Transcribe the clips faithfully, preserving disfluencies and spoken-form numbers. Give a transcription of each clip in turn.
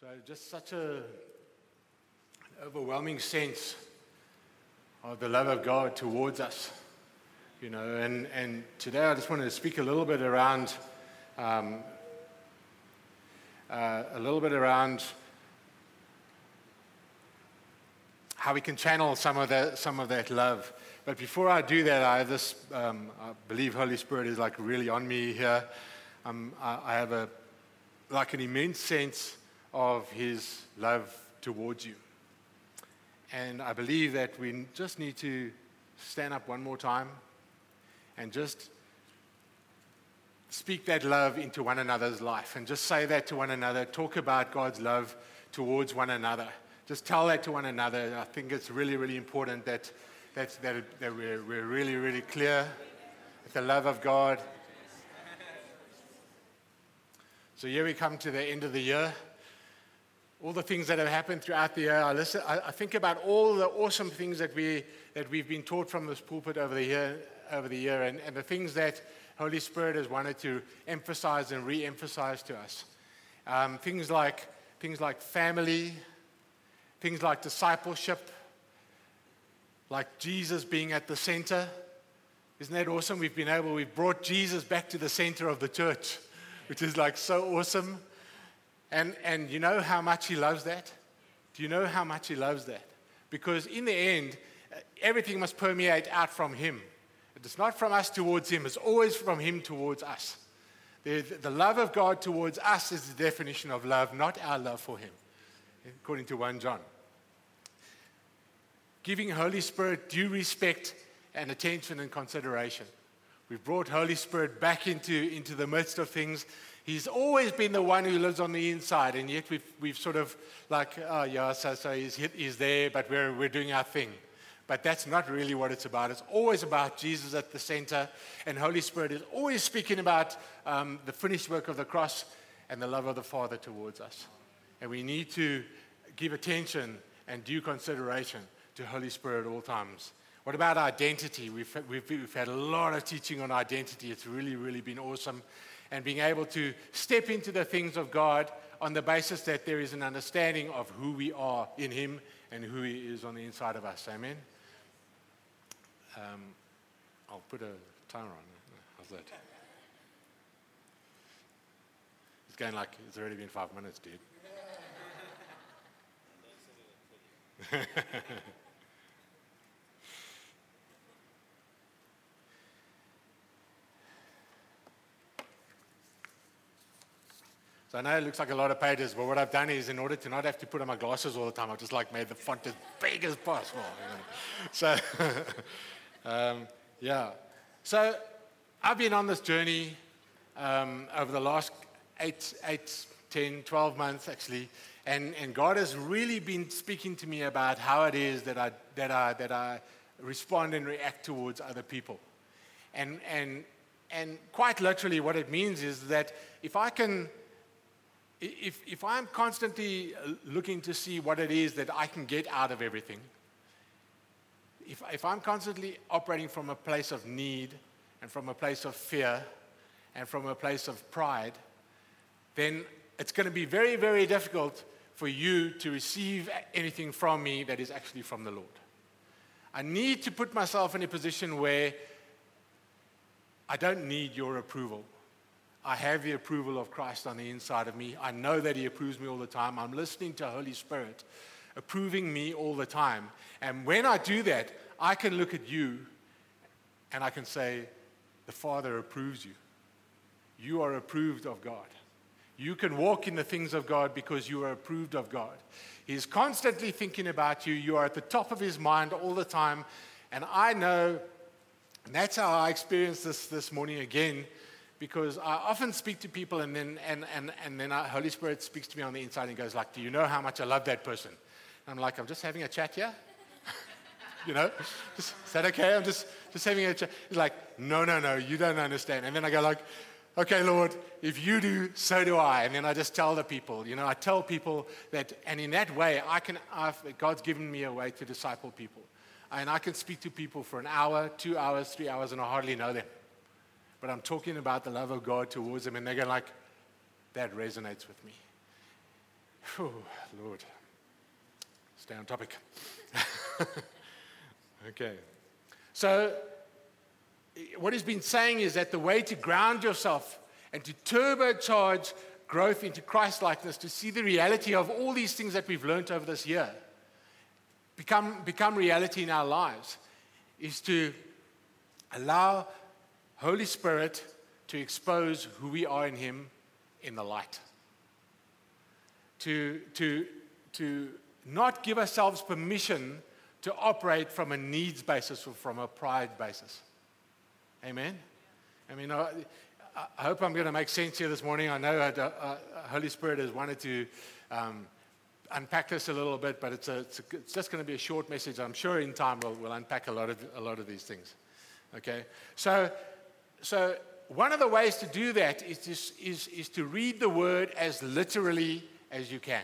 So just such a, an overwhelming sense of the love of God towards us, you know, and, and today I just wanted to speak a little bit around, um, uh, a little bit around how we can channel some of that, some of that love. But before I do that, I have this, um, I believe Holy Spirit is like really on me here. Um, I, I have a, like an immense sense of his love towards you. And I believe that we just need to stand up one more time and just speak that love into one another's life and just say that to one another. Talk about God's love towards one another. Just tell that to one another. I think it's really, really important that that, that, that we're, we're really, really clear with the love of God. So here we come to the end of the year. All the things that have happened throughout the year. I, listen, I, I think about all the awesome things that we that we've been taught from this pulpit over the year, over the year, and, and the things that Holy Spirit has wanted to emphasize and re-emphasize to us. Um, things like things like family, things like discipleship, like Jesus being at the center. Isn't that awesome? We've been able we've brought Jesus back to the center of the church, which is like so awesome. And and you know how much he loves that? Do you know how much he loves that? Because in the end, everything must permeate out from him. It's not from us towards him. It's always from him towards us. The, the love of God towards us is the definition of love, not our love for him, according to First John. Giving Holy Spirit due respect and attention and consideration. We've brought Holy Spirit back into, into the midst of things. He's always been the one who lives on the inside, and yet we've we've sort of like, oh yeah, so so he's he's there, but we're we're doing our thing. But that's not really what it's about. It's always about Jesus at the center, and Holy Spirit is always speaking about um, the finished work of the cross and the love of the Father towards us. And we need to give attention and due consideration to Holy Spirit at all times. What about identity? We've we've we've had a lot of teaching on identity. It's really really been awesome. And being able to step into the things of God on the basis that there is an understanding of who we are in him and who he is on the inside of us. Amen? Um, I'll put a timer on. How's that? It's going like, it's already been five minutes, dude. So I know it looks like a lot of pages, but what I've done is, in order to not have to put on my glasses all the time, I've just like made the font as big as possible. So, um, yeah. So I've been on this journey um, over the last eight, eight, ten, twelve months actually, and, and God has really been speaking to me about how it is that I that I that I respond and react towards other people, and and and quite literally, what it means is that if I can. If if I'm constantly looking to see what it is that I can get out of everything, if if I'm constantly operating from a place of need and from a place of fear and from a place of pride, then it's going to be very, very difficult for you to receive anything from me that is actually from the Lord. I need to put myself in a position where I don't need your approval. I have the approval of Christ on the inside of me. I know that he approves me all the time. I'm listening to Holy Spirit approving me all the time. And when I do that, I can look at you and I can say, the Father approves you. You are approved of God. You can walk in the things of God because you are approved of God. He's constantly thinking about you. You are at the top of his mind all the time. And I know, and that's how I experienced this this morning again, because I often speak to people and then and, and, and then our Holy Spirit speaks to me on the inside and goes like, do you know how much I love that person? And I'm like, I'm just having a chat here. You know, just, is that okay? I'm just, just having a chat. He's like, no, no, no, you don't understand. And then I go like, okay, Lord, if you do, so do I. And then I just tell the people, you know, I tell people that, and in that way, I can, I've, God's given me a way to disciple people. And I can speak to people for an hour, two hours, three hours, and I hardly know them. But I'm talking about the love of God towards them, and they go like, that resonates with me. Whew, Lord. Stay on topic. Okay. So what he's been saying is that the way to ground yourself and to turbocharge growth into Christ-likeness, to see the reality of all these things that we've learned over this year, become, become reality in our lives, is to allow Holy Spirit to expose who we are in Him in the light. To, to, to not give ourselves permission to operate from a needs basis or from a pride basis. Amen? I mean, I, I hope I'm going to make sense here this morning. I know the Holy Spirit has wanted to um, unpack this a little bit, but it's, a, it's, a, it's just going to be a short message. I'm sure in time we'll, we'll unpack a lot of a lot of these things. Okay? So, so one of the ways to do that is to, is, is to read the Word as literally as you can.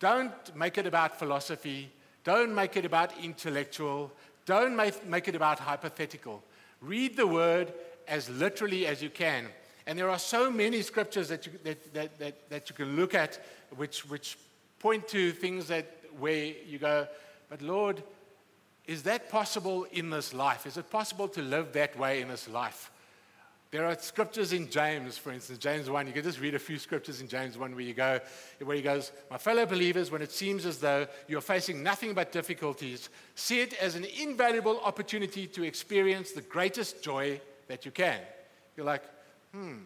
Don't make it about philosophy. Don't make it about intellectual. Don't make, make it about hypothetical. Read the Word as literally as you can. And there are so many scriptures that you, that, that, that, that you can look at which, which point to things that where you go, but Lord, is that possible in this life? Is it possible to live that way in this life? There are scriptures in James, for instance, James one. You can just read a few scriptures in James one where you go, where he goes, my fellow believers, when it seems as though you're facing nothing but difficulties, see it as an invaluable opportunity to experience the greatest joy that you can. You're like, hmm,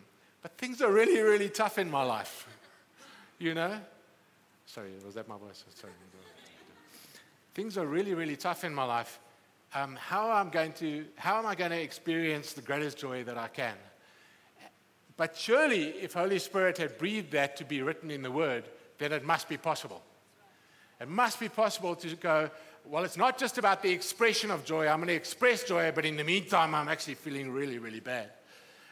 but things are really, really tough in my life. You know? Sorry, was that my voice? Sorry. Things are really, really tough in my life. Um, how am I going to, how am I going to experience the greatest joy that I can? But surely, if Holy Spirit had breathed that to be written in the Word, then it must be possible. It must be possible to go, well, it's not just about the expression of joy. I'm going to express joy, but in the meantime, I'm actually feeling really, really bad.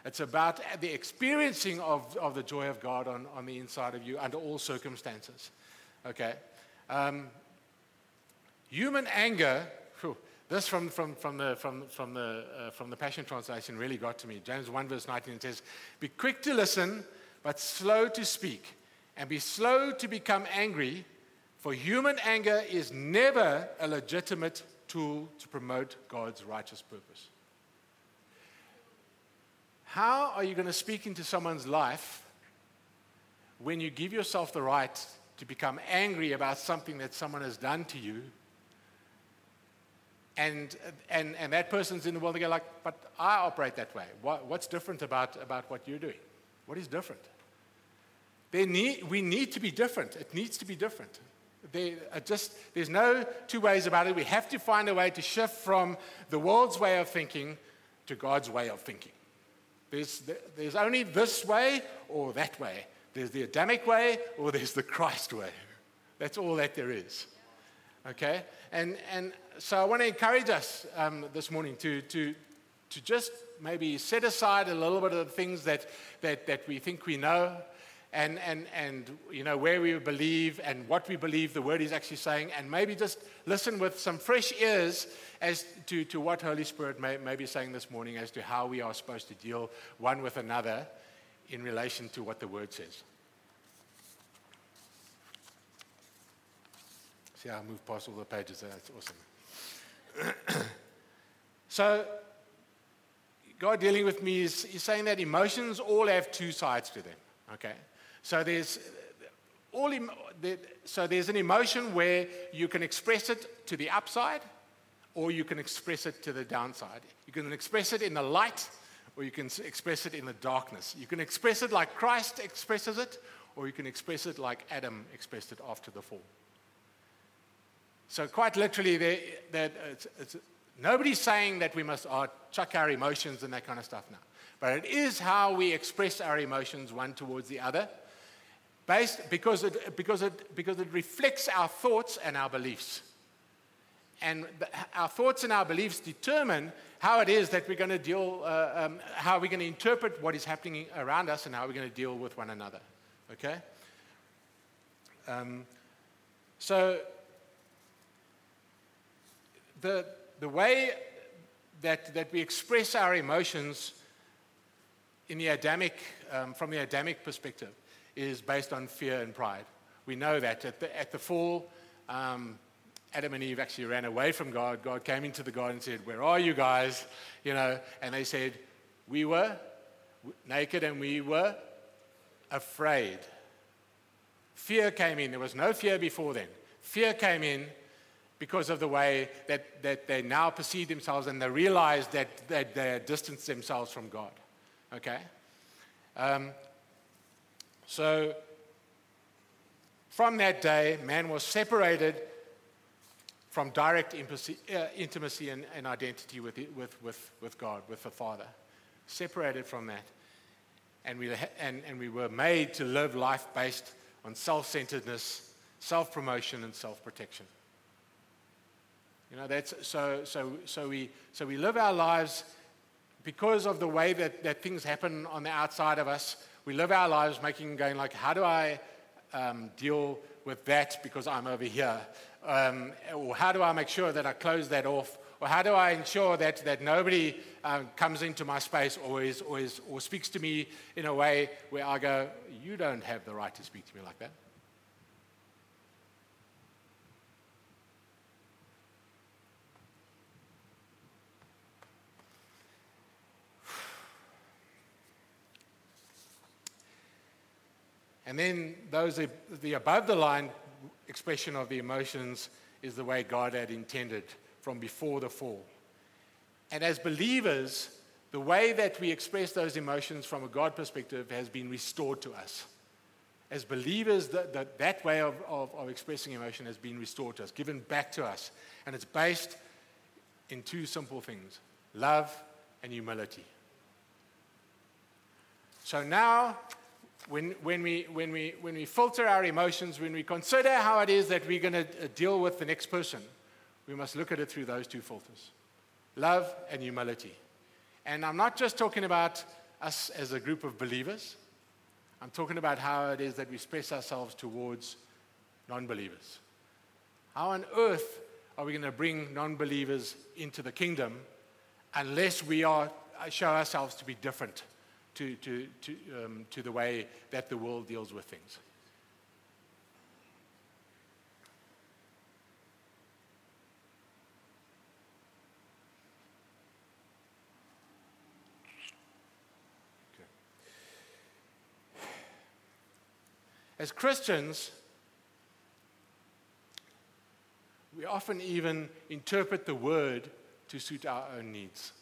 It's about the experiencing of, of the joy of God on, on the inside of you under all circumstances. Okay. Um, human anger... Whew, This from from from the from from the uh, from the Passion Translation really got to me. James one verse nineteen, it says, "Be quick to listen, but slow to speak, and be slow to become angry, for human anger is never a legitimate tool to promote God's righteous purpose." How are you going to speak into someone's life when you give yourself the right to become angry about something that someone has done to you? And, and and that person's in the world, they go like, but I operate that way. What, what's different about, about what you're doing? What is different? They need, we need to be different. It needs to be different. They are just, there's no two ways about it. We have to find a way to shift from the world's way of thinking to God's way of thinking. There's, there's only this way or that way. There's the Adamic way or there's the Christ way. That's all that there is. Okay? And and so I want to encourage us um, this morning to to to just maybe set aside a little bit of the things that that, that we think we know and, and and you know where we believe and what we believe the Word is actually saying, and maybe just listen with some fresh ears as to, to what Holy Spirit may, may be saying this morning as to how we are supposed to deal one with another in relation to what the Word says. See, I moved past all the pages there. That's awesome. So, God dealing with me is he's saying that emotions all have two sides to them. Okay, so there's all em- so there's an emotion where you can express it to the upside, or you can express it to the downside. You can express it in the light, or you can express it in the darkness. You can express it like Christ expresses it, or you can express it like Adam expressed it after the fall. So quite literally, they, that it's, it's, nobody's saying that we must uh, chuck our emotions and that kind of stuff now. But it is how we express our emotions one towards the other, based because it because it because it reflects our thoughts and our beliefs. And the, our thoughts and our beliefs determine how it is that we're going to deal, uh, um, how we're going to interpret what is happening around us, and how we're going to deal with one another. Okay. Um, so. The the way that that we express our emotions in the Adamic um, from the Adamic perspective is based on fear and pride. We know that. At the, at the fall, um, Adam and Eve actually ran away from God. God came into the garden and said, "Where are you guys?" You know, and they said, "We were naked and we were afraid." Fear came in. There was no fear before then. Fear came in because of the way that, that they now perceive themselves, and they realize that, that they distance themselves from God. Okay? Um, so, from that day, man was separated from direct intimacy and, and identity with, with, with, with God, with the Father. Separated from that. And we, and, and we were made to live life based on self-centeredness, self-promotion, and self-protection. You know, that's so so so we so we live our lives because of the way that, that things happen on the outside of us. We live our lives making going like, how do I um, deal with that because I'm over here? Um, or how do I make sure that I close that off? Or how do I ensure that that nobody um, comes into my space or is, or is or speaks to me in a way where I go, you don't have the right to speak to me like that. And then those the above the line expression of the emotions is the way God had intended from before the fall. And as believers, the way that we express those emotions from a God perspective has been restored to us. As believers, the, the, that way of, of, of expressing emotion has been restored to us, given back to us. And it's based in two simple things, love and humility. So now, When, when, we, when, we, when we filter our emotions, when we consider how it is that we're going to deal with the next person, we must look at it through those two filters, love and humility. And I'm not just talking about us as a group of believers. I'm talking about how it is that we express ourselves towards non-believers. How on earth are we going to bring non-believers into the kingdom unless we are show ourselves to be different to to to, um, to the way that the world deals with things? Okay. As Christians, we often even interpret the word to suit our own needs.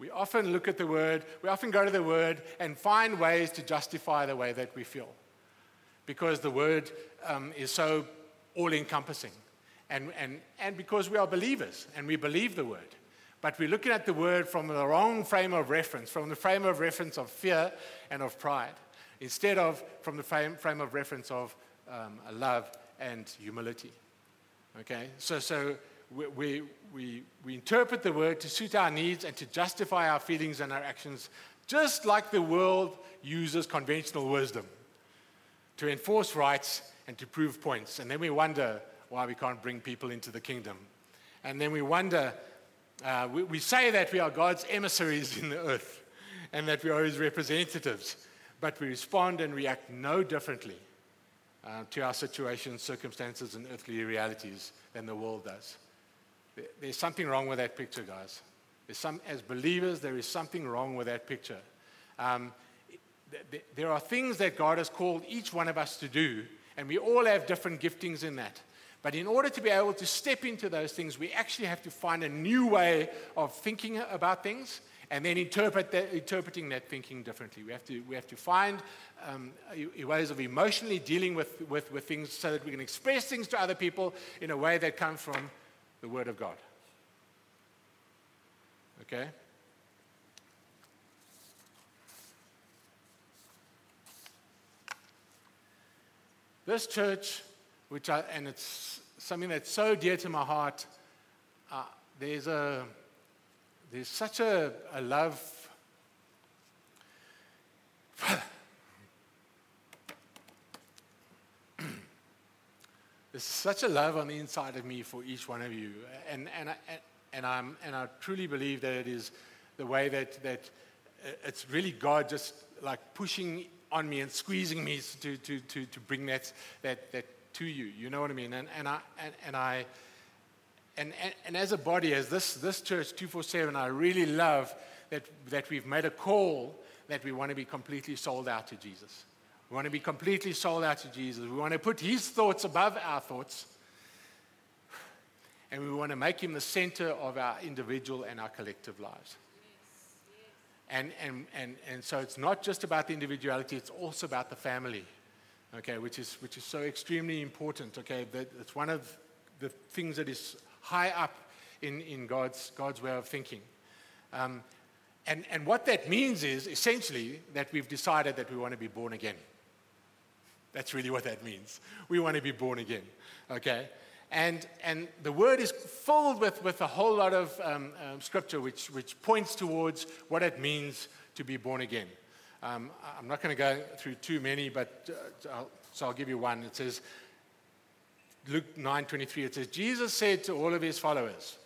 We often look at the word, we often go to the word and find ways to justify the way that we feel, because the word um, is so all-encompassing, and, and, and because we are believers and we believe the word. But we're looking at the word from the wrong frame of reference, from the frame of reference of fear and of pride, instead of from the frame, frame of reference of um, love and humility. Okay, so so... We, we we we interpret the word to suit our needs and to justify our feelings and our actions, just like the world uses conventional wisdom to enforce rights and to prove points. And then we wonder why we can't bring people into the kingdom. And then we wonder, uh, we, we say that we are God's emissaries in the earth and that we are his representatives, but we respond and react no differently uh, to our situations, circumstances, and earthly realities than the world does. There's something wrong with that picture, guys. There's some, as believers, there is something wrong with that picture. Um, th- th- there are things that God has called each one of us to do, and we all have different giftings in that. But in order to be able to step into those things, we actually have to find a new way of thinking about things, and then interpret that, interpreting that thinking differently. We have to we have to find um, ways of emotionally dealing with, with, with things so that we can express things to other people in a way that comes from the Word of God. Okay? This church, which I, and it's something that's so dear to my heart, uh, there's a, there's such a, a love. There's such a love on the inside of me for each one of you, and and I, and I'm and I truly believe that it is the way that that it's really God just like pushing on me and squeezing me to to to, to bring that that that to you. You know what I mean? And and I and, and I and, and and as a body, as this this church two forty-seven, I really love that that we've made a call that we want to be completely sold out to Jesus. We want to be completely sold out to Jesus. We want to put his thoughts above our thoughts. And we want to make him the center of our individual and our collective lives. Yes, yes. And, and and and so it's not just about the individuality, it's also about the family, okay, which is which is so extremely important, okay. That it's one of the things that is high up in, in God's God's way of thinking. Um, and, and what that means is essentially that we've decided that we want to be born again. That's really what that means. We want to be born again, okay? And and the word is filled with, with a whole lot of um, um, scripture which which points towards what it means to be born again. Um, I'm not going to go through too many, but uh, I'll, so I'll give you one. It says, Luke nine twenty-three, it says, Jesus said to all of his followers,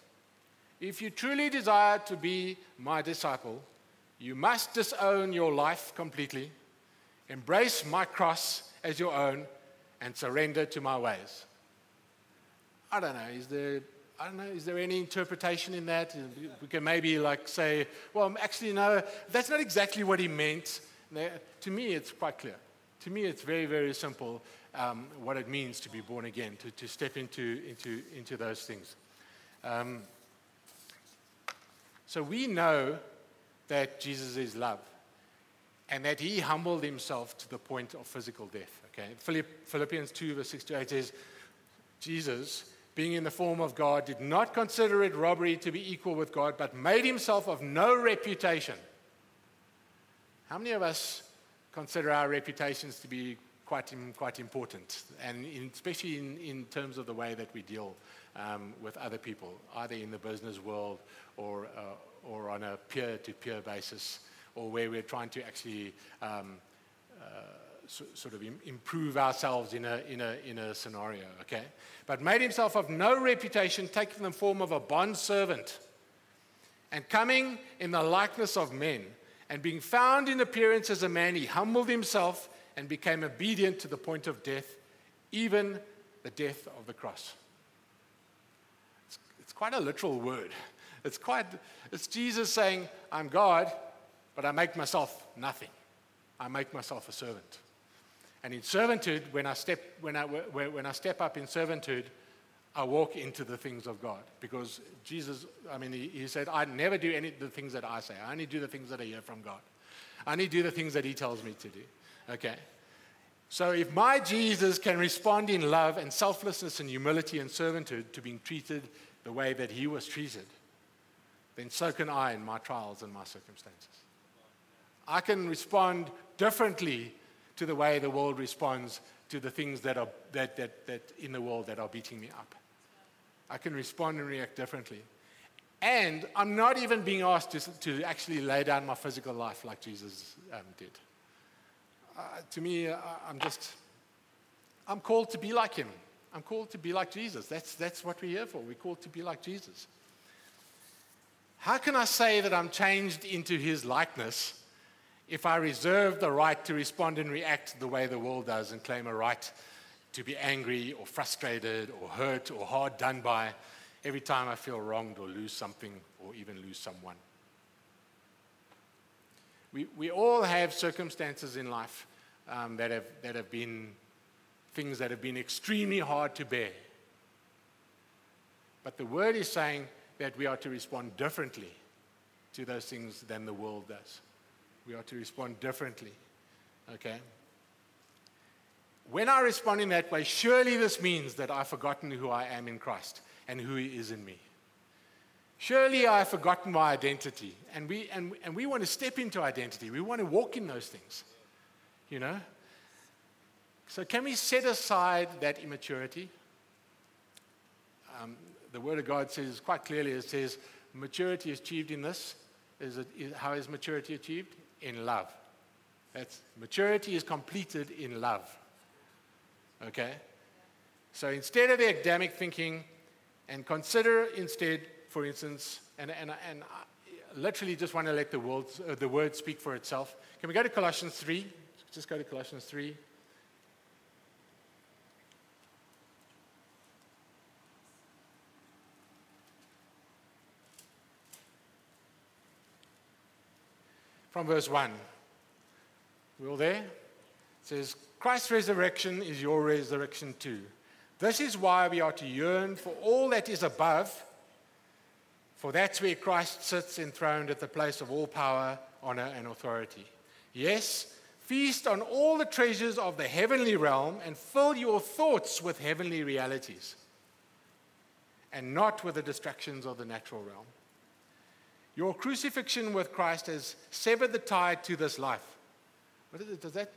if you truly desire to be my disciple, you must disown your life completely, embrace my cross as your own, and surrender to my ways. I don't know, is there I don't know, is there any interpretation in that? We can maybe like say, well, actually no, that's not exactly what he meant. To me, it's quite clear. To me, it's very, very simple um, what it means to be born again, to, to step into into into those things. Um, so we know that Jesus is love and that he humbled himself to the point of physical death. Okay. Philippians two, verse six to eight says, Jesus, being in the form of God, did not consider it robbery to be equal with God, but made himself of no reputation. How many of us consider our reputations to be quite quite important, and in, especially in, in terms of the way that we deal um, with other people, either in the business world or uh, or on a peer-to-peer basis, or where we're trying to actually um, uh, So, sort of im- improve ourselves in a in a in a scenario, okay? But made himself of no reputation, taking the form of a bond servant, and coming in the likeness of men, and being found in appearance as a man, he humbled himself and became obedient to the point of death, even the death of the cross. It's, it's quite a literal word. It's quite it's Jesus saying, "I'm God, but I make myself nothing. I make myself a servant." And in servanthood, when I step when I when I step up in servanthood, I walk into the things of God. Because Jesus, I mean, he, he said, "I never do any of the things that I say. I only do the things that I hear from God. I only do the things that He tells me to do." Okay. So if my Jesus can respond in love and selflessness and humility and servanthood to being treated the way that He was treated, then so can I in my trials and my circumstances. I can respond differently to the way the world responds to the things that are that, that that in the world that are beating me up. I can respond and react differently. And I'm not even being asked to, to actually lay down my physical life like Jesus um, did. Uh, to me, I, I'm just, I'm called to be like him. I'm called to be like Jesus. That's, that's what we're here for. We're called to be like Jesus. How can I say that I'm changed into his likeness if I reserve the right to respond and react the way the world does and claim a right to be angry or frustrated or hurt or hard done by every time I feel wronged or lose something or even lose someone? We we all have circumstances in life um, that have that have been things that have been extremely hard to bear. But the word is saying that we are to respond differently to those things than the world does. We are to respond differently, okay? When I respond in that way, surely this means that I've forgotten who I am in Christ and who He is in me. Surely I've forgotten my identity, and we and, and we want to step into identity. We want to walk in those things, you know? So can we set aside that immaturity? Um, the Word of God says quite clearly, it says, maturity is achieved in this. Is it, is, how is maturity achieved? In love. That's maturity is completed in love. Okay? So instead of the academic thinking, and consider instead, for instance, and and and I literally just want to let the world uh, the word speak for itself. Can we go to Colossians three? Just go to Colossians three. From verse one. We're all there? It says, Christ's resurrection is your resurrection too. This is why we are to yearn for all that is above, for that's where Christ sits enthroned at the place of all power, honor, and authority. Yes, feast on all the treasures of the heavenly realm and fill your thoughts with heavenly realities and not with the distractions of the natural realm. Your crucifixion with Christ has severed the tie to this life. Does that,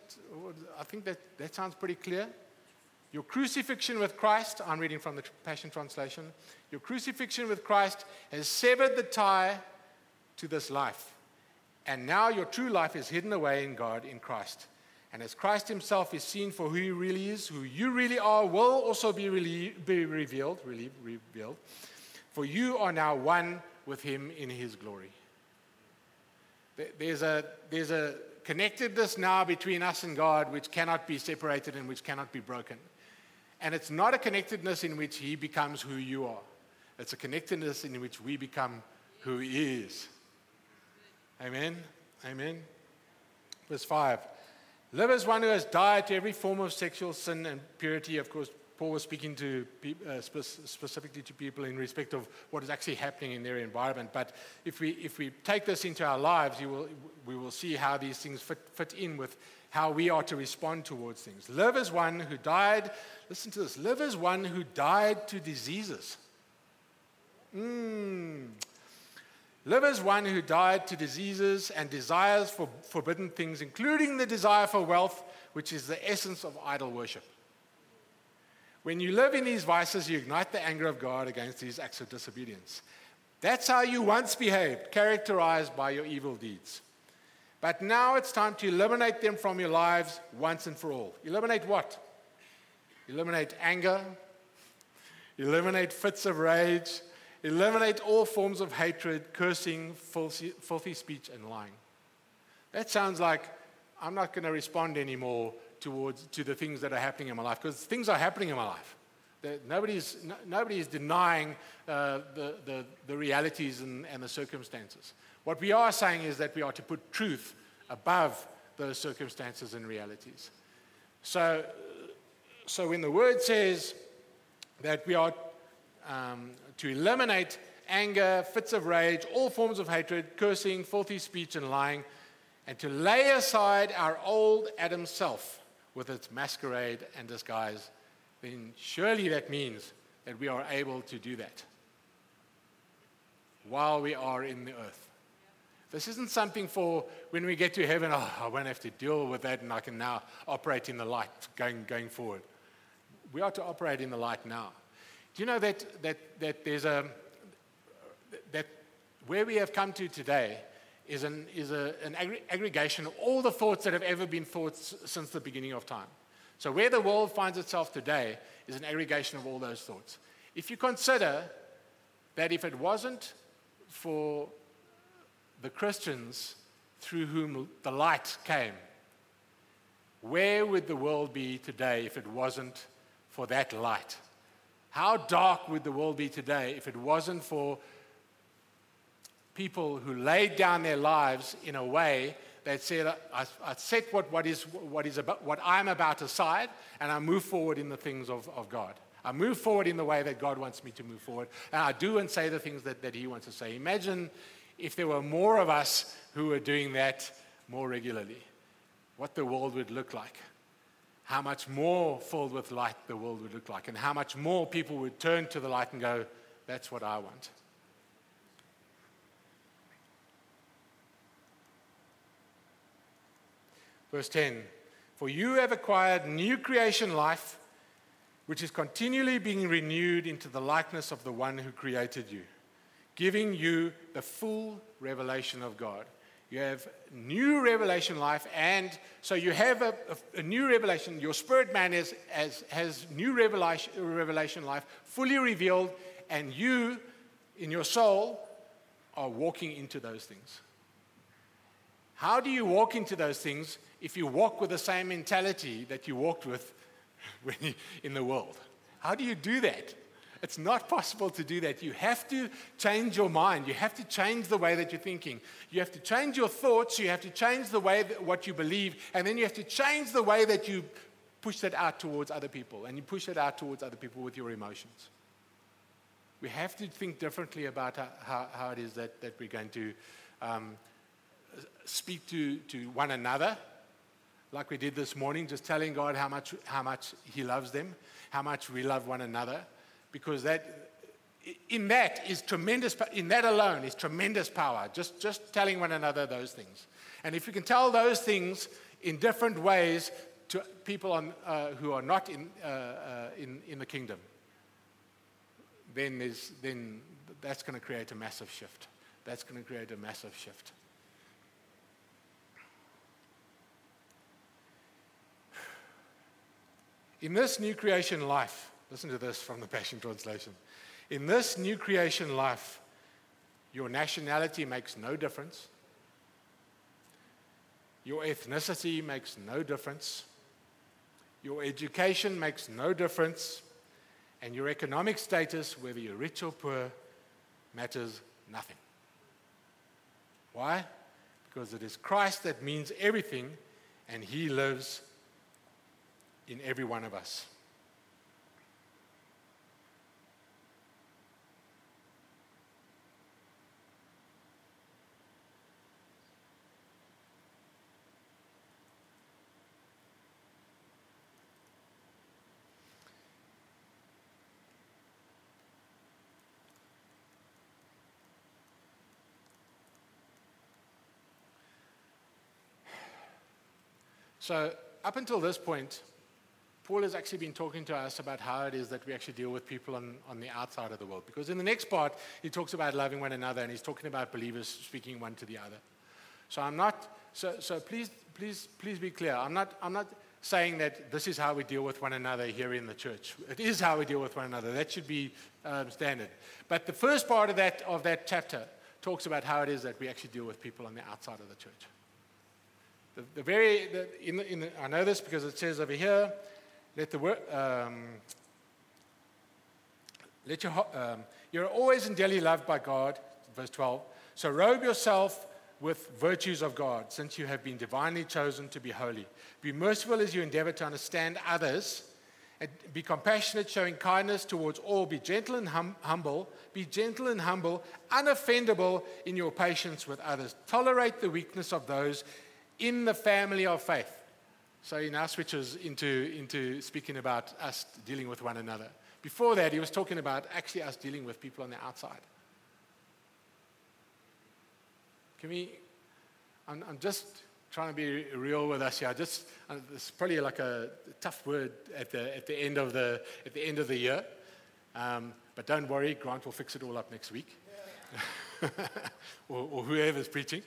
I think that, that sounds pretty clear. Your crucifixion with Christ, I'm reading from the Passion Translation. Your crucifixion with Christ has severed the tie to this life. And now your true life is hidden away in God, in Christ. And as Christ himself is seen for who he really is, who you really are will also be, really, be revealed, really revealed. For you are now one with him in his glory. There's a, there's a connectedness now between us and God which cannot be separated and which cannot be broken. And it's not a connectedness in which he becomes who you are. It's a connectedness in which we become who he is. Amen. Amen. Verse five. Live as one who has died to every form of sexual sin and impurity. Of course, Paul was speaking to uh, specifically to people in respect of what is actually happening in their environment. But if we if we take this into our lives, you will we will see how these things fit, fit in with how we are to respond towards things. Live as one who died. Listen to this. Live as one who died to diseases. Mm. Live as one who died to diseases and desires for forbidden things, including the desire for wealth, which is the essence of idol worship. When you live in these vices, you ignite the anger of God against these acts of disobedience. That's how you once behaved, characterized by your evil deeds. But now it's time to eliminate them from your lives once and for all. Eliminate what? Eliminate anger. Eliminate fits of rage. Eliminate all forms of hatred, cursing, filthy, filthy speech, and lying. That sounds like I'm not going to respond anymore towards to the things that are happening in my life, because things are happening in my life. Nobody's no, nobody is denying uh, the, the, the realities and, and the circumstances. What we are saying is that we are to put truth above those circumstances and realities. So, so when the word says that we are Um, to eliminate anger, fits of rage, all forms of hatred, cursing, filthy speech, and lying, and to lay aside our old Adam self with its masquerade and disguise, then surely that means that we are able to do that while we are in the earth. This isn't something for when we get to heaven, oh, I won't have to deal with that and I can now operate in the light going, going forward. We are to operate in the light now. Do you know that that that there's a that where we have come to today is an is a, an aggr- aggregation of all the thoughts that have ever been thought s- since the beginning of time. So where the world finds itself today is an aggregation of all those thoughts. If you consider that if it wasn't for the Christians through whom the light came, where would the world be today if it wasn't for that light? How dark would the world be today if it wasn't for people who laid down their lives in a way that said, I, I set what, what is what is about, what I'm about aside, and I move forward in the things of, of God. I move forward in the way that God wants me to move forward, and I do and say the things that, that he wants to say. Imagine if there were more of us who were doing that more regularly, what the world would look like. How much more filled with light the world would look like, and how much more people would turn to the light and go, that's what I want. Verse ten, for you have acquired new creation life, which is continually being renewed into the likeness of the one who created you, giving you the full revelation of God. You have new revelation life, and so you have a, a, a new revelation. Your spirit man is, has, has new revelation, revelation life, fully revealed, and you, in your soul, are walking into those things. How do you walk into those things if you walk with the same mentality that you walked with when you, in the world? How do you do that? It's not possible to do that. You have to change your mind. You have to change the way that you're thinking. You have to change your thoughts. You have to change the way that what you believe. And then you have to change the way that you push that out towards other people. And you push it out towards other people with your emotions. We have to think differently about how, how it is that, that we're going to um, speak to, to one another. Like we did this morning, just telling God how much how much He loves them, how much we love one another. Because that, in that is tremendous, in that alone is tremendous power. Just just telling one another those things, and if you can tell those things in different ways to people on, uh, who are not in uh, uh, in in the kingdom, then there's then that's going to create a massive shift. That's going to create a massive shift. In this new creation life. Listen to this from the Passion Translation. In this new creation life, your nationality makes no difference. Your ethnicity makes no difference. Your education makes no difference. And your economic status, whether you're rich or poor, matters nothing. Why? Because it is Christ that means everything, and He lives in every one of us. So up until this point, Paul has actually been talking to us about how it is that we actually deal with people on, on the outside of the world. Because in the next part, he talks about loving one another, and he's talking about believers speaking one to the other. So I'm not, so so please, please, please be clear. I'm not, I'm not saying that this is how we deal with one another here in the church. It is how we deal with one another. That should be um, standard. But the first part of that of that chapter talks about how it is that we actually deal with people on the outside of the church. The, the very, the, in the, in the, I know this because it says over here, let the wor- um, let your, um, you're always and daily loved by God, verse twelve. So robe yourself with virtues of God, since you have been divinely chosen to be holy. Be merciful as you endeavor to understand others, and be compassionate, showing kindness towards all. Be gentle and hum- humble. Be gentle and humble, unoffendable in your patience with others. Tolerate the weakness of those in the family of faith. So he now switches into, into speaking about us dealing with one another. Before that, he was talking about actually us dealing with people on the outside. Can we, I'm, I'm just trying to be real with us here. I just, it's probably like a tough word at the at the end of the at the end of the year. Um, but don't worry, Grant will fix it all up next week. Yeah. or, or whoever's preaching.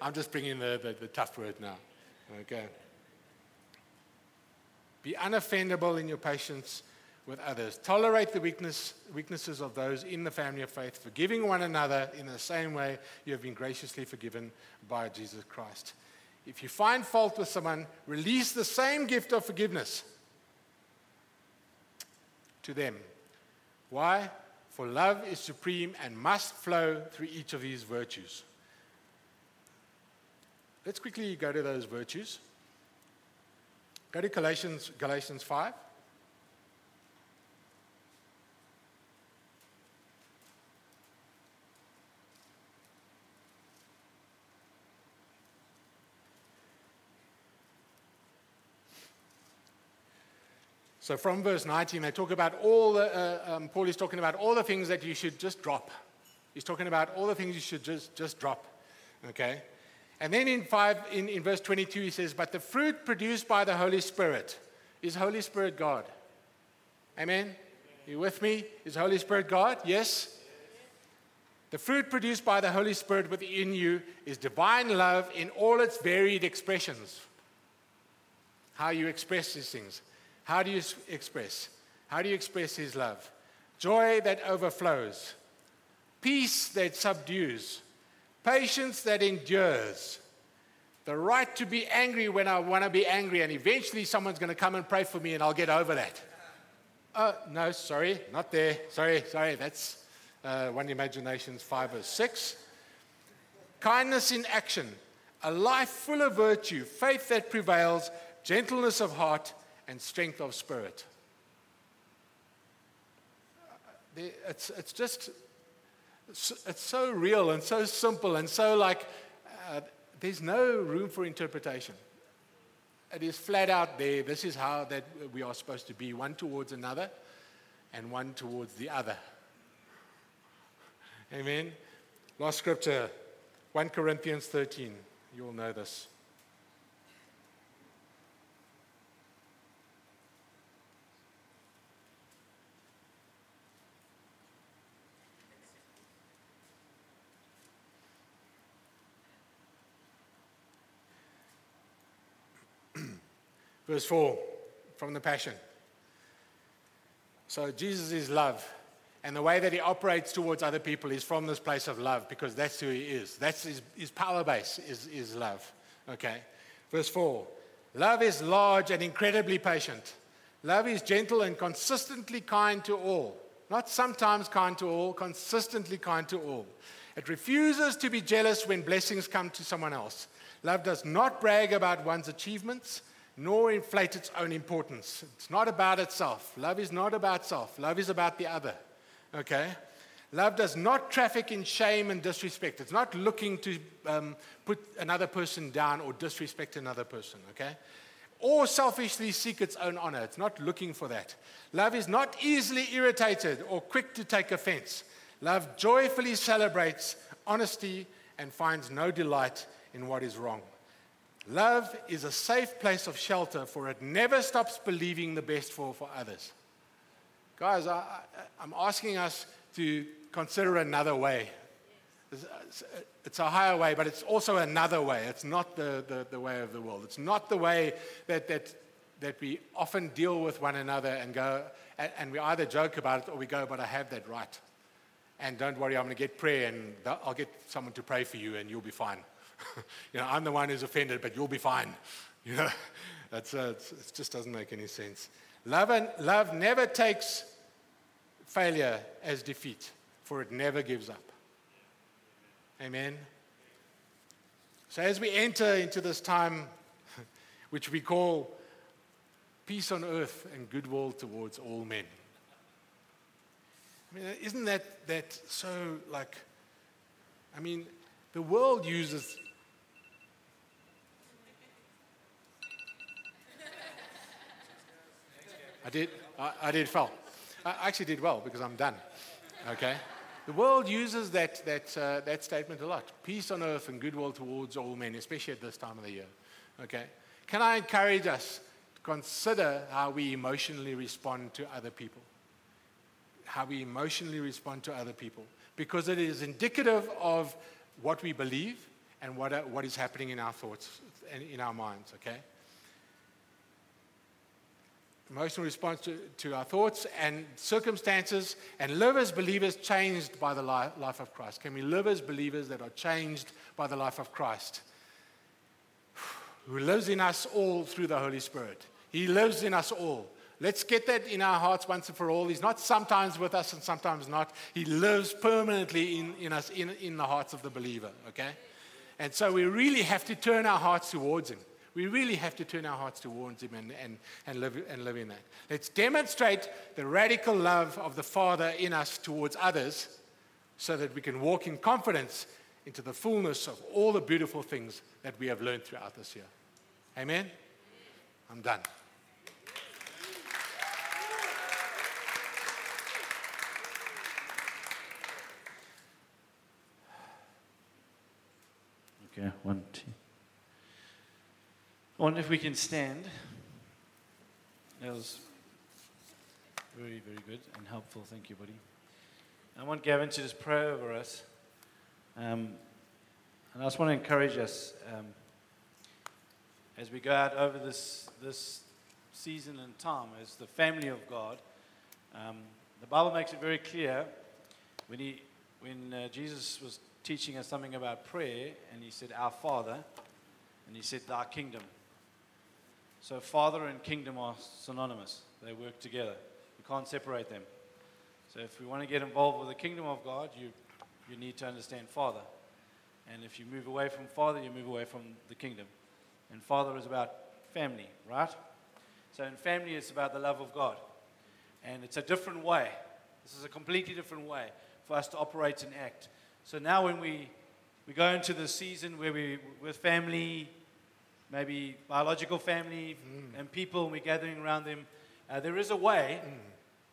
I'm just bringing the, the, the tough word now. Okay. Be unoffendable in your patience with others. Tolerate the weakness, weaknesses of those in the family of faith, forgiving one another in the same way you have been graciously forgiven by Jesus Christ. If you find fault with someone, release the same gift of forgiveness to them. Why? For love is supreme and must flow through each of these virtues. Let's quickly go to those virtues. Go to Galatians, Galatians five. So from verse nineteen, they talk about all the, uh, um, Paul is talking about all the things that you should just drop. He's talking about all the things you should just, just drop, okay? And then in five, in, in verse twenty-two, he says, but the fruit produced by the Holy Spirit. Is Holy Spirit God? Amen? Amen. Are you with me? Is Holy Spirit God? Yes? Yes? The fruit produced by the Holy Spirit within you is divine love in all its varied expressions. How you express these things. How do you express? How do you express His love? Joy that overflows. Peace that subdues. Patience that endures, The right to be angry when I want to be angry, and eventually someone's going to come and pray for me and I'll get over that. Oh, no, sorry, not there. Sorry, sorry, that's uh, One Imaginations five or six. Kindness in action, a life full of virtue, faith that prevails, gentleness of heart, and strength of spirit. It's, it's just, it's so real and so simple and so like, uh, there's no room for interpretation. It is flat out there. This is how that we are supposed to be, one towards another and one towards the other. Amen. Last scripture, First Corinthians thirteen. You all know this. Verse four, from the Passion. So Jesus is love, and the way that he operates towards other people is from this place of love, because that's who he is. That's his, his power base is, is love. Okay. Verse four, love is large and incredibly patient. Love is gentle and consistently kind to all. Not sometimes kind to all, consistently kind to all. It refuses to be jealous when blessings come to someone else. Love does not brag about one's achievements, nor inflate its own importance. It's not about itself. Love is not about self. Love is about the other. Okay? Love does not traffic in shame and disrespect. It's not looking to um, put another person down or disrespect another person. Okay? Or selfishly seek its own honor. It's not looking for that. Love is not easily irritated or quick to take offense. Love joyfully celebrates honesty and finds no delight in what is wrong. Love is a safe place of shelter, for it never stops believing the best for, for others. Guys, I, I, I'm asking us to consider another way. It's, it's a higher way, but it's also another way. It's not the, the, the way of the world. It's not the way that that that we often deal with one another and go, and, and we either joke about it or we go, but I have that right. And don't worry, I'm going to get prayer and I'll get someone to pray for you and you'll be fine. You know, I'm the one who's offended, but you'll be fine. You know, that's uh, it just doesn't make any sense. Love and love never takes failure as defeat, for it never gives up. Amen. So as we enter into this time, which we call peace on earth and goodwill towards all men, I mean, isn't that that so like? I mean, the world uses. I did. I, I did well. I actually did well because I'm done. Okay. The world uses that that uh, that statement a lot. Peace on earth and goodwill towards all men, especially at this time of the year. Okay. Can I encourage us to consider how we emotionally respond to other people? How we emotionally respond to other people, because it is indicative of what we believe and what uh, what is happening in our thoughts and in our minds. Okay. Emotional response to, to our thoughts and circumstances, and live as believers changed by the li- life of Christ. Can we live as believers that are changed by the life of Christ, who lives in us all through the Holy Spirit? He lives in us all. Let's get that in our hearts once and for all. He's not sometimes with us and sometimes not. He lives permanently in, in us, in, in the hearts of the believer, okay? And so we really have to turn our hearts towards him. We really have to turn our hearts towards him and, and, and, live, and live in that. Let's demonstrate the radical love of the Father in us towards others, so that we can walk in confidence into the fullness of all the beautiful things that we have learned throughout this year. Amen? I'm done. Okay, one, two. I wonder if we can stand. That was very, very good and helpful. Thank you, buddy. I want Gavin to just pray over us. Um, and I just want to encourage us um, as we go out over this this season and time as the family of God. Um, the Bible makes it very clear when he when uh, Jesus was teaching us something about prayer, and he said, "Our Father." and he said, thy kingdom. So Father and kingdom are synonymous. They work together. You can't separate them. So if we want to get involved with the kingdom of God, you, you need to understand Father. And if you move away from Father, you move away from the kingdom. And Father is about family, right? So in family, it's about the love of God. And it's a different way. This is a completely different way for us to operate and act. So now when we, we go into the season where we, with family, maybe biological family mm. and people, and we're gathering around them, uh, there is a way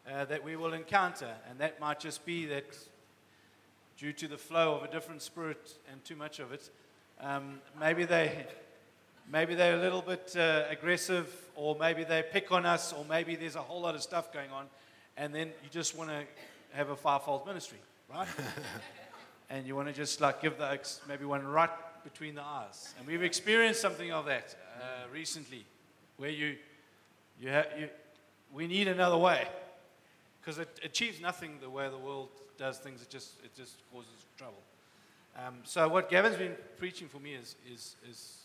mm. uh, that we will encounter. And that might just be that due to the flow of a different spirit and too much of it, um, maybe they... Maybe they're a little bit uh, aggressive, or maybe they pick on us, or maybe there's a whole lot of stuff going on, and then you just want to have a fivefold ministry, right? And you want to just like give the maybe one right between the eyes. And we've experienced something of that uh, recently, where you, you, ha- you, we need another way, because it achieves nothing the way the world does things. It just it just causes trouble. Um, so what Gavin's been preaching for me is is is.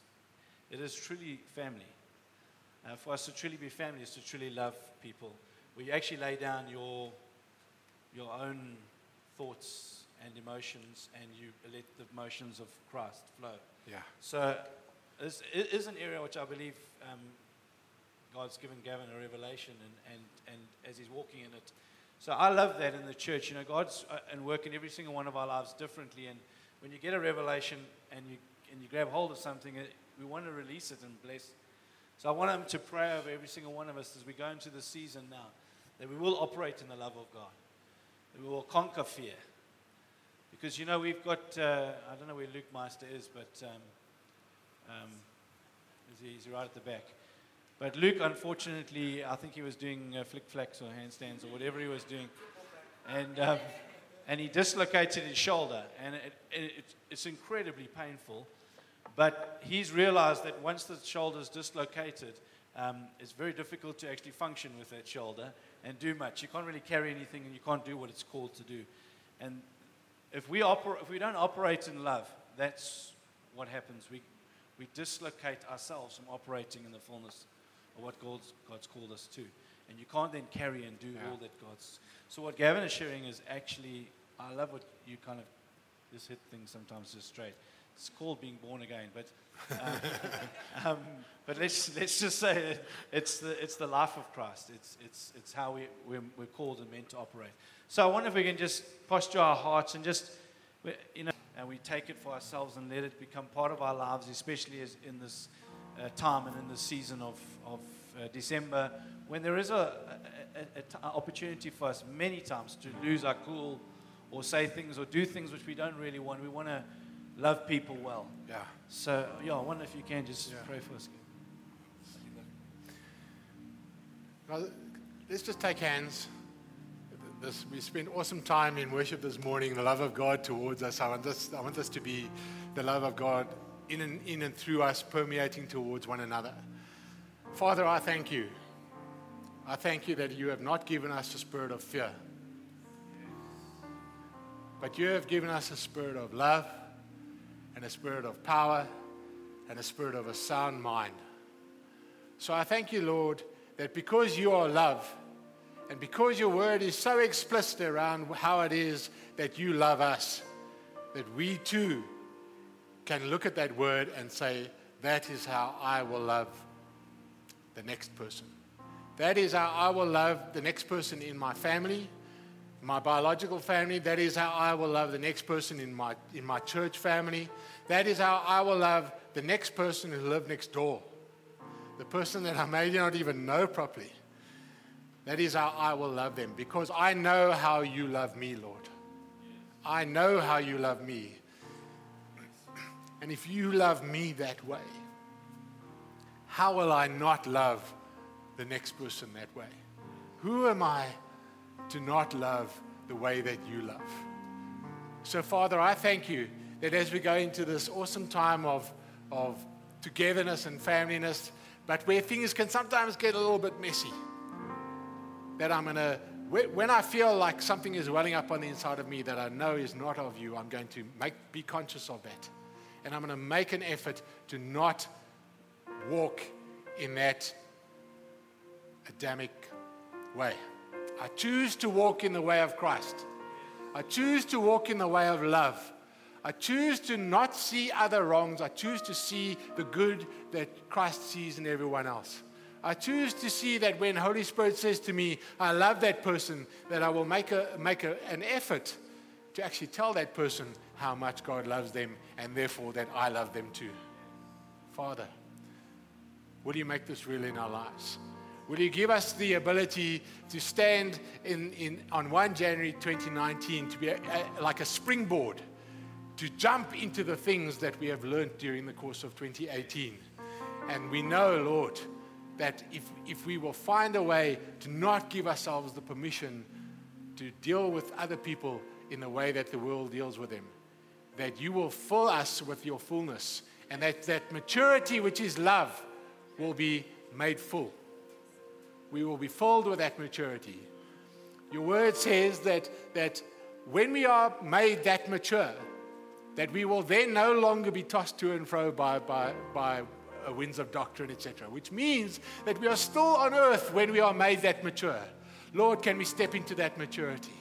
It is truly family. Uh, for us to truly be family is to truly love people. Where you actually lay down your your own thoughts and emotions, and you let the emotions of Christ flow. Yeah. So this is an area which I believe um, God's given Gavin a revelation, and, and, and as he's walking in it. So I love that in the church. You know, God's uh, and working every single one of our lives differently. And when you get a revelation and you and you grab hold of something, It, we want to release it and bless. So I want him to pray over every single one of us as we go into the season now, that we will operate in the love of God, that we will conquer fear. Because, you know, we've got, uh, I don't know where Luke Meister is, but um, um, is he, is he right at the back? But Luke, unfortunately, I think he was doing uh, flick-flacks or handstands or whatever he was doing. And um, and he dislocated his shoulder. And it, it, it's incredibly painful. But he's realized that once the shoulder's dislocated, um, it's very difficult to actually function with that shoulder and do much. You can't really carry anything, and you can't do what it's called to do. And if we oper- if we don't operate in love, that's what happens. We we dislocate ourselves from operating in the fullness of what God's, God's called us to. And you can't then carry and do yeah. all that God's... So what Gavin is sharing is actually... I love what you kind of just hit things sometimes just straight. It's called being born again, but um, um, but let's let's just say that it's the it's the life of Christ. It's it's it's how we we're, we're called and meant to operate. So I wonder if we can just posture our hearts and just you know, and we take it for ourselves and let it become part of our lives, especially as in this uh, time and in this season of of uh, December, when there is a, a, a, a t- opportunity for us many times to lose our cool or say things or do things which we don't really want. We want to love people well. Yeah. So, yeah, I wonder if you can just yeah. pray for us. Let's just take hands. This, we spent awesome time in worship this morning, the love of God towards us. I want this, I want this to be the love of God in and, in and through us, permeating towards one another. Father, I thank you. I thank you that you have not given us a spirit of fear, but you have given us a spirit of love, and a spirit of power, and a spirit of a sound mind. So I thank you, Lord, that because you are love, and because your word is so explicit around how it is that you love us, that we too can look at that word and say, that is how I will love the next person. That is how I will love the next person in my family, my biological family. That is how I will love the next person in my in my church family. That is how I will love the next person who lives next door, the person that I may not even know properly. That is how I will love them, because I know how you love me, Lord. I know how you love me. And if you love me that way, how will I not love the next person that way? Who am I to not love the way that you love? So Father, I thank you that as we go into this awesome time of, of togetherness and familyness, but where things can sometimes get a little bit messy, that I'm going to, when I feel like something is welling up on the inside of me that I know is not of you, I'm going to make be conscious of that. And I'm going to make an effort to not walk in that Adamic way. I choose to walk in the way of Christ. I choose to walk in the way of love. I choose to not see other wrongs. I choose to see the good that Christ sees in everyone else. I choose to see that when Holy Spirit says to me, I love that person, that I will make a make a, an effort to actually tell that person how much God loves them, and therefore that I love them too. Father, will you make this real in our lives? Will you give us the ability to stand in, in on the first of January twenty nineteen to be a, a, like a springboard, to jump into the things that we have learned during the course of twenty eighteen. And we know, Lord, that if, if we will find a way to not give ourselves the permission to deal with other people in the way that the world deals with them, that you will fill us with your fullness, and that, that maturity, which is love, will be made full. We will be filled with that maturity. Your word says that, that when we are made that mature, that we will then no longer be tossed to and fro by, by, by winds of doctrine, et cetera, which means that we are still on earth when we are made that mature. Lord, can we step into that maturity?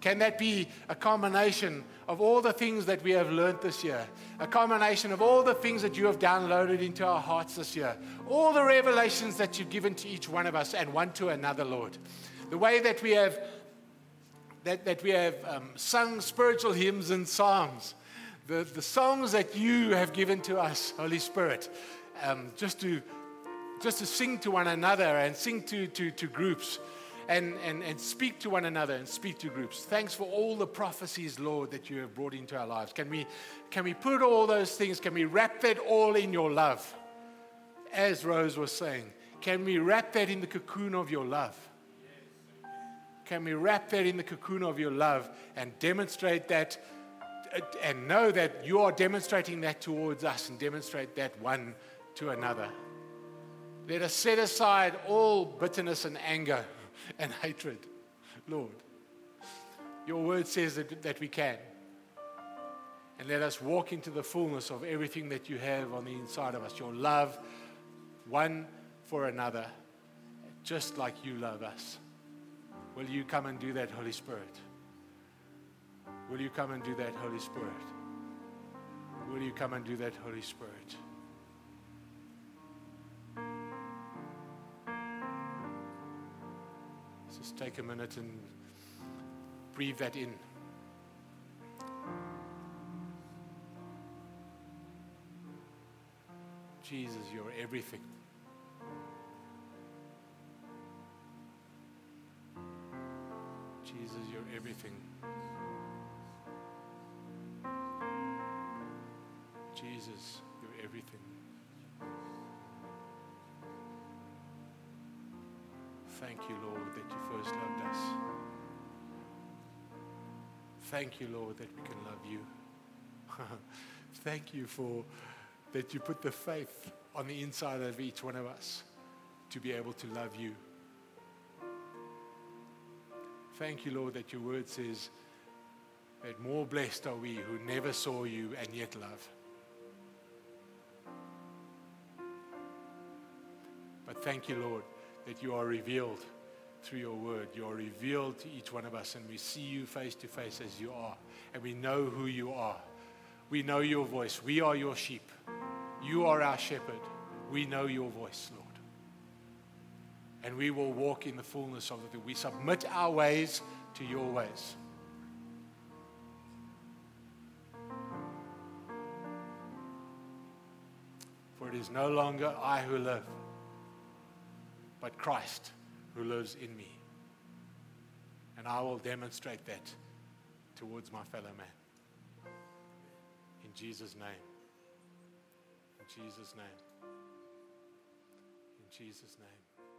Can that be a combination of all the things that we have learned this year? A combination of all the things that you have downloaded into our hearts this year? All the revelations that you've given to each one of us and one to another, Lord. The way that we have that, that we have um, sung spiritual hymns and psalms. The, the songs that you have given to us, Holy Spirit, um, just to just to sing to one another and sing to, to, to groups. And, and, and speak to one another and speak to groups. Thanks for all the prophecies, Lord, that you have brought into our lives. Can we, can we put all those things, can we wrap that all in your love? As Rose was saying, can we wrap that in the cocoon of your love? Can we wrap that in the cocoon of your love and demonstrate that and know that you are demonstrating that towards us and demonstrate that one to another? Let us set aside all bitterness and anger and hatred, Lord. Your word says that, that we can. And let us walk into the fullness of everything that you have on the inside of us. Your love, one for another, just like you love us. Will you come and do that, Holy Spirit? Will you come and do that, Holy Spirit? Will you come and do that, Holy Spirit? Just take a minute and breathe that in. Jesus, you're everything. Jesus, you're everything. Jesus, you're everything. Thank you, Lord, that you first loved us. Thank you, Lord, that we can love you. Thank you for that you put the faith on the inside of each one of us to be able to love you. Thank you, Lord, that your word says that more blessed are we who never saw you and yet love. But thank you, Lord, that you are revealed through your word. You are revealed to each one of us, and we see you face to face as you are, and we know who you are. We know your voice. We are your sheep. You are our shepherd. We know your voice, Lord. And we will walk in the fullness of it. We submit our ways to your ways. For it is no longer I who live, but Christ who lives in me. And I will demonstrate that towards my fellow man. In Jesus' name. In Jesus' name. In Jesus' name.